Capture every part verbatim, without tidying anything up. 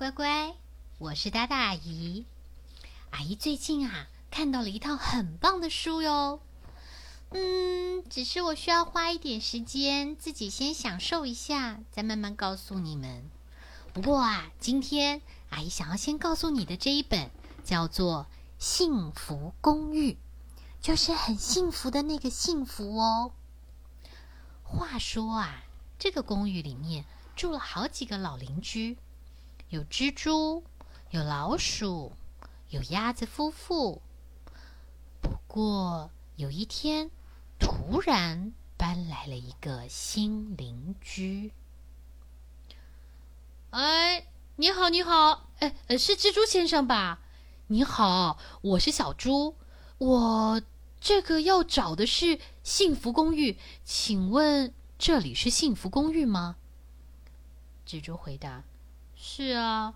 乖乖，我是大大阿姨。阿姨最近啊，看到了一套很棒的书哟。嗯，只是我需要花一点时间，自己先享受一下，再慢慢告诉你们。不过啊，今天阿姨想要先告诉你的这一本，叫做《幸福公寓》，就是很幸福的那个幸福哦。话说啊，这个公寓里面住了好几个老邻居，有蜘蛛，有老鼠，有鸭子夫妇。不过有一天，突然搬来了一个新邻居。哎，你好，你好，哎，是蜘蛛先生吧？你好，我是小猪，我这个要找的是幸福公寓，请问这里是幸福公寓吗？蜘蛛回答：是啊。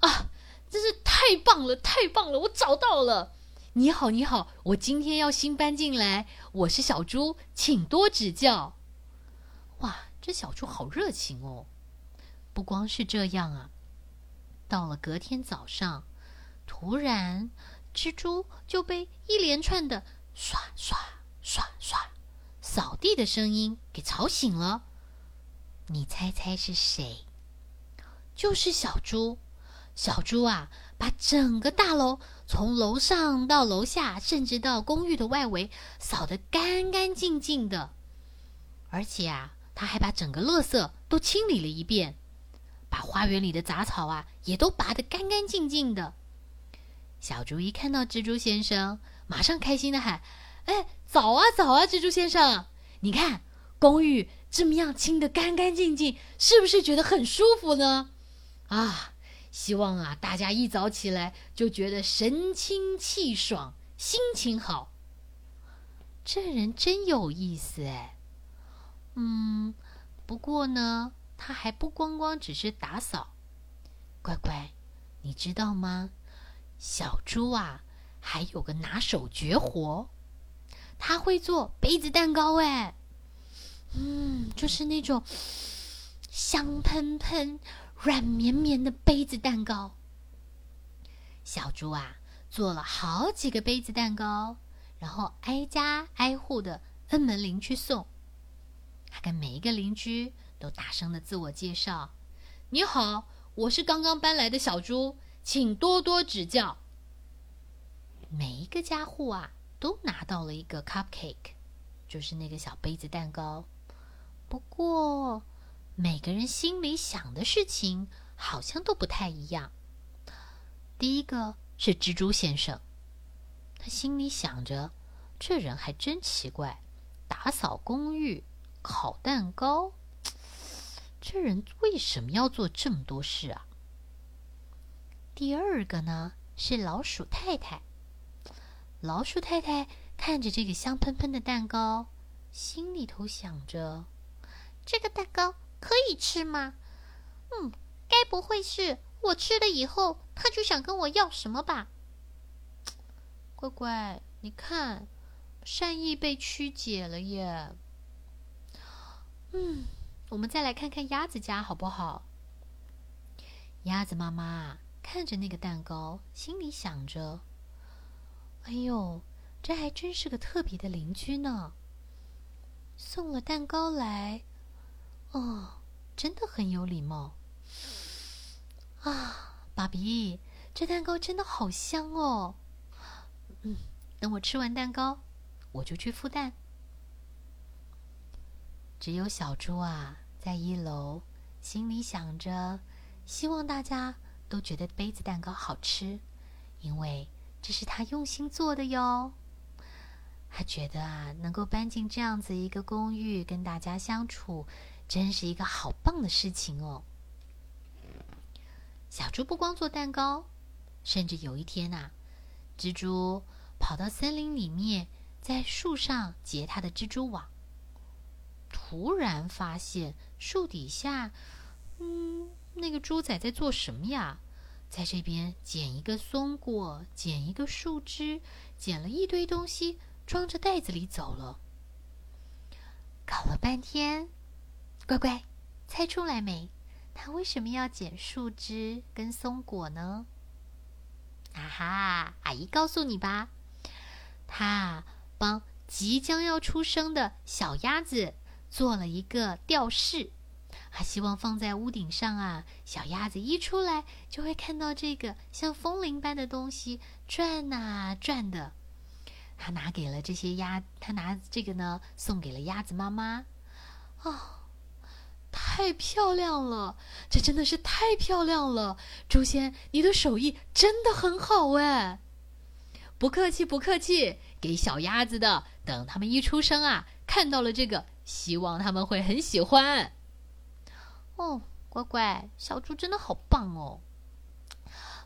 啊，真是太棒了，太棒了，我找到了。你好，你好，我今天要新搬进来，我是小猪，请多指教。哇，这小猪好热情哦。不光是这样啊，到了隔天早上，突然蜘蛛就被一连串的刷刷刷刷扫地的声音给吵醒了。你猜猜是谁？就是小猪。小猪啊，把整个大楼从楼上到楼下，甚至到公寓的外围扫得干干净净的。而且啊，他还把整个垃圾都清理了一遍，把花园里的杂草啊也都拔得干干净净的。小猪一看到蜘蛛先生，马上开心地喊：哎，早啊早啊，蜘蛛先生，你看公寓这么样清得干干净净，是不是觉得很舒服呢？啊，希望啊大家一早起来就觉得神清气爽，心情好。这人真有意思哎。嗯，不过呢，他还不光光只是打扫。乖乖，你知道吗？小猪啊，还有个拿手绝活，他会做杯子蛋糕哎，嗯，就是那种香喷喷、软绵绵的杯子蛋糕。小猪啊，做了好几个杯子蛋糕，然后挨家挨户的按门铃去送。他跟每一个邻居都大声的自我介绍：“你好，我是刚刚搬来的小猪。”请多多指教。每一个家户啊，都拿到了一个 cupcake， 就是那个小杯子蛋糕。不过，每个人心里想的事情好像都不太一样。第一个是蜘蛛先生，他心里想着，这人还真奇怪，打扫公寓，烤蛋糕，这人为什么要做这么多事啊？第二个呢，是老鼠太太。老鼠太太看着这个香喷喷的蛋糕，心里头想着，这个蛋糕可以吃吗？嗯，该不会是我吃了以后，他就想跟我要什么吧？乖乖，你看，善意被曲解了耶。嗯，我们再来看看鸭子家好不好？鸭子妈妈看着那个蛋糕，心里想着，哎呦，这还真是个特别的邻居呢，送了蛋糕来，哦，真的很有礼貌啊。爸比，这蛋糕真的好香哦。嗯，等我吃完蛋糕，我就去孵蛋。只有小猪啊，在一楼，心里想着，希望大家都觉得杯子蛋糕好吃，因为这是他用心做的哟。他觉得啊，能够搬进这样子一个公寓跟大家相处，真是一个好棒的事情哦。小猪不光做蛋糕，甚至有一天啊，蜘蛛跑到森林里面，在树上结他的蜘蛛网，突然发现树底下，嗯那个猪仔在做什么呀？在这边捡一个松果，捡一个树枝，捡了一堆东西，装着袋子里走了。搞了半天，乖乖，猜出来没？他为什么要捡树枝跟松果呢？啊哈，阿姨告诉你吧，他帮即将要出生的小鸭子做了一个吊饰，他希望放在屋顶上啊，小鸭子一出来就会看到这个像风铃般的东西转啊转的。他拿给了这些鸭，他拿这个呢送给了鸭子妈妈。哦，太漂亮了，这真的是太漂亮了，诛仙，你的手艺真的很好哎。不客气不客气，给小鸭子的，等他们一出生啊，看到了这个，希望他们会很喜欢。哦，乖乖，小猪真的好棒哦。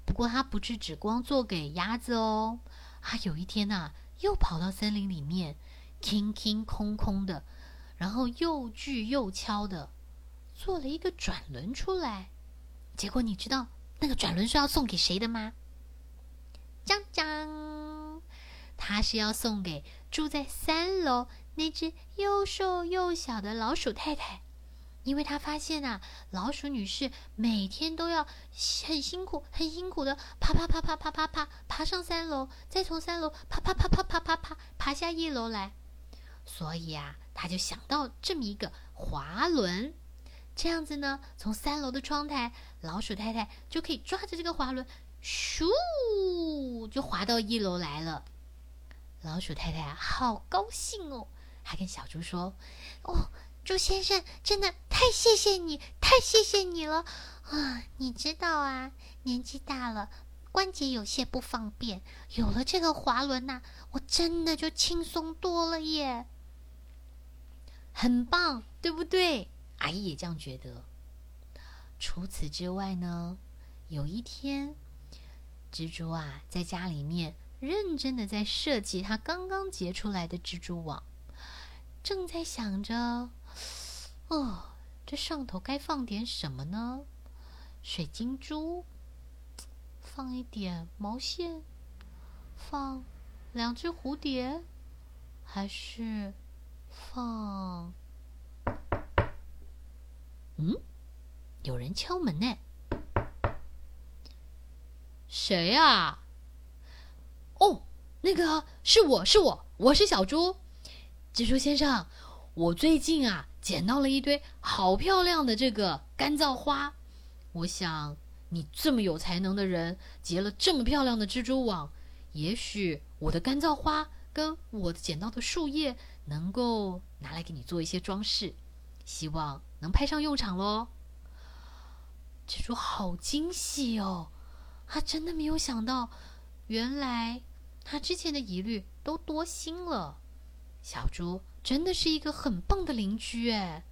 不过他不是只光做给鸭子哦，他有一天啊，又跑到森林里面，空空空空的，然后又锯又敲的，做了一个转轮出来。结果你知道那个转轮是要送给谁的吗？锵锵，它是要送给住在三楼那只又瘦又小的老鼠太太，因为她发现啊，老鼠女士每天都要很辛苦、很辛苦的爬爬爬爬爬爬爬爬上三楼，再从三楼爬爬爬爬爬爬爬爬下一楼来。所以啊，她就想到这么一个滑轮，这样子呢，从三楼的窗台，老鼠太太就可以抓着这个滑轮，咻，就滑到一楼来了。老鼠太太啊，好高兴哦，还跟小猪说：“哦，猪先生，真的太谢谢你，太谢谢你了啊！你知道啊，年纪大了，关节有些不方便，有了这个滑轮呐、啊，我真的就轻松多了耶。很棒，对不对？阿姨也这样觉得。除此之外呢，有一天。”蜘蛛啊，在家里面认真的在设计他刚刚结出来的蜘蛛网，正在想着，哦，这上头该放点什么呢？水晶珠，放一点毛线，放两只蝴蝶，还是放……嗯，有人敲门呢。谁啊？哦，那个是我是我我是小猪。蜘蛛先生，我最近啊捡到了一堆好漂亮的这个干燥花，我想你这么有才能的人结了这么漂亮的蜘蛛网，也许我的干燥花跟我捡到的树叶能够拿来给你做一些装饰，希望能派上用场咯。蜘蛛好惊喜哦，他真的没有想到，原来他之前的疑虑都多心了。小猪真的是一个很棒的邻居哎。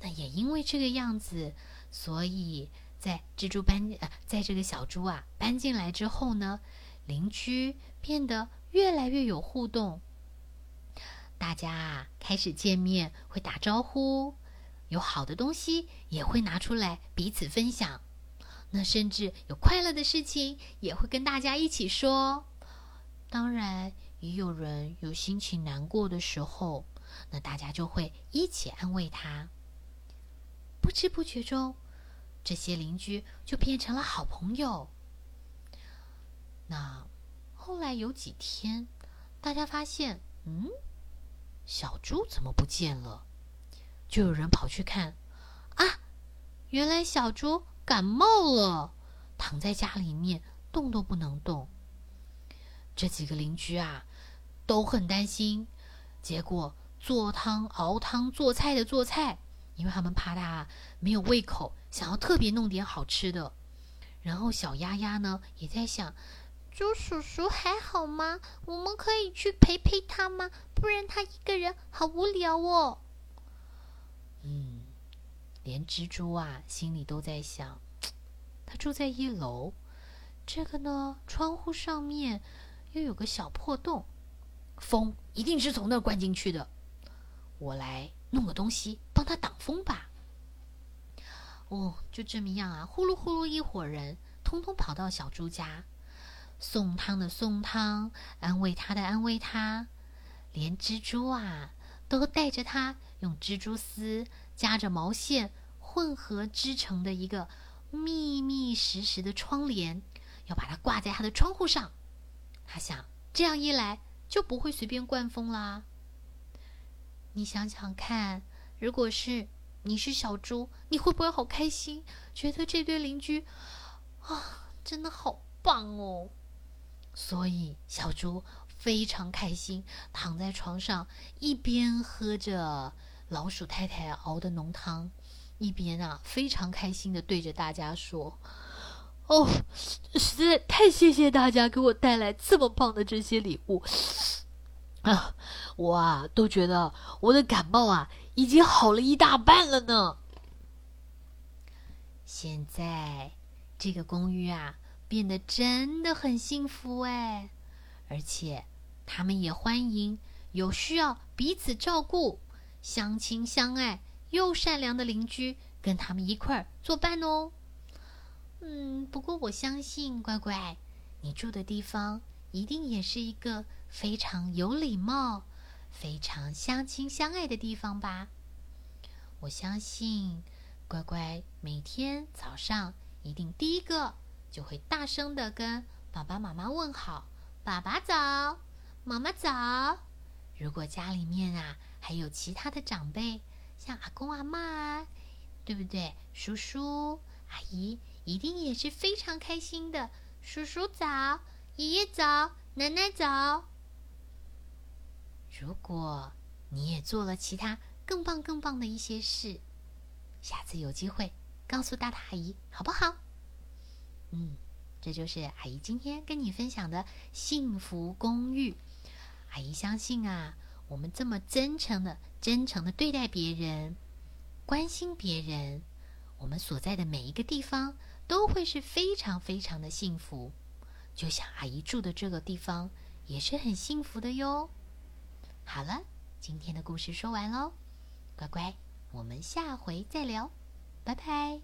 那也因为这个样子，所以在蜘蛛搬、呃、在这个小猪啊搬进来之后呢，邻居变得越来越有互动。大家啊开始见面会打招呼，有好的东西也会拿出来彼此分享。那甚至有快乐的事情也会跟大家一起说，当然也有人有心情难过的时候，那大家就会一起安慰他。不知不觉中，这些邻居就变成了好朋友。那后来有几天，大家发现，嗯，小猪怎么不见了？就有人跑去看，啊，原来小猪感冒了，躺在家里面动都不能动。这几个邻居啊都很担心，结果做汤熬汤，做菜的做菜，因为他们怕他没有胃口，想要特别弄点好吃的。然后小鸭鸭呢也在想，猪叔叔还好吗？我们可以去陪陪他吗？不然他一个人好无聊哦。嗯，连蜘蛛啊心里都在想，他住在一楼，这个呢窗户上面又有个小破洞，风一定是从那儿灌进去的，我来弄个东西帮他挡风吧。哦，就这么样啊，呼噜呼噜一伙人通通跑到小猪家，送汤的送汤，安慰他的安慰他，连蜘蛛啊都带着他用蜘蛛丝夹着毛线混合织成的一个密密实实的窗帘，要把它挂在他的窗户上。他想，这样一来就不会随便灌风啦。你想想看，如果是你是小猪，你会不会好开心，觉得这对邻居啊真的好棒哦。所以小猪非常开心，躺在床上，一边喝着老鼠太太熬的浓汤，一边啊非常开心的对着大家说，哦，实在太谢谢大家给我带来这么棒的这些礼物啊！我啊都觉得我的感冒啊已经好了一大半了呢。现在这个公寓啊变得真的很幸福哎，而且他们也欢迎有需要彼此照顾、相亲相爱又善良的邻居跟他们一块儿作伴哦。嗯，不过我相信乖乖，你住的地方一定也是一个非常有礼貌、非常相亲相爱的地方吧。我相信乖乖每天早上一定第一个就会大声的跟爸爸妈妈问好，爸爸早，妈妈早。如果家里面啊还有其他的长辈，像阿公阿嬷，对不对？叔叔阿姨一定也是非常开心的，叔叔早，爷爷早，奶奶早。如果你也做了其他更棒更棒的一些事，下次有机会告诉大大阿姨好不好？嗯，这就是阿姨今天跟你分享的幸福公寓。阿姨相信啊，我们这么真诚的真诚的对待别人，关心别人，我们所在的每一个地方都会是非常非常的幸福，就像阿姨住的这个地方也是很幸福的哟。好了，今天的故事说完喽，乖乖，我们下回再聊，拜拜。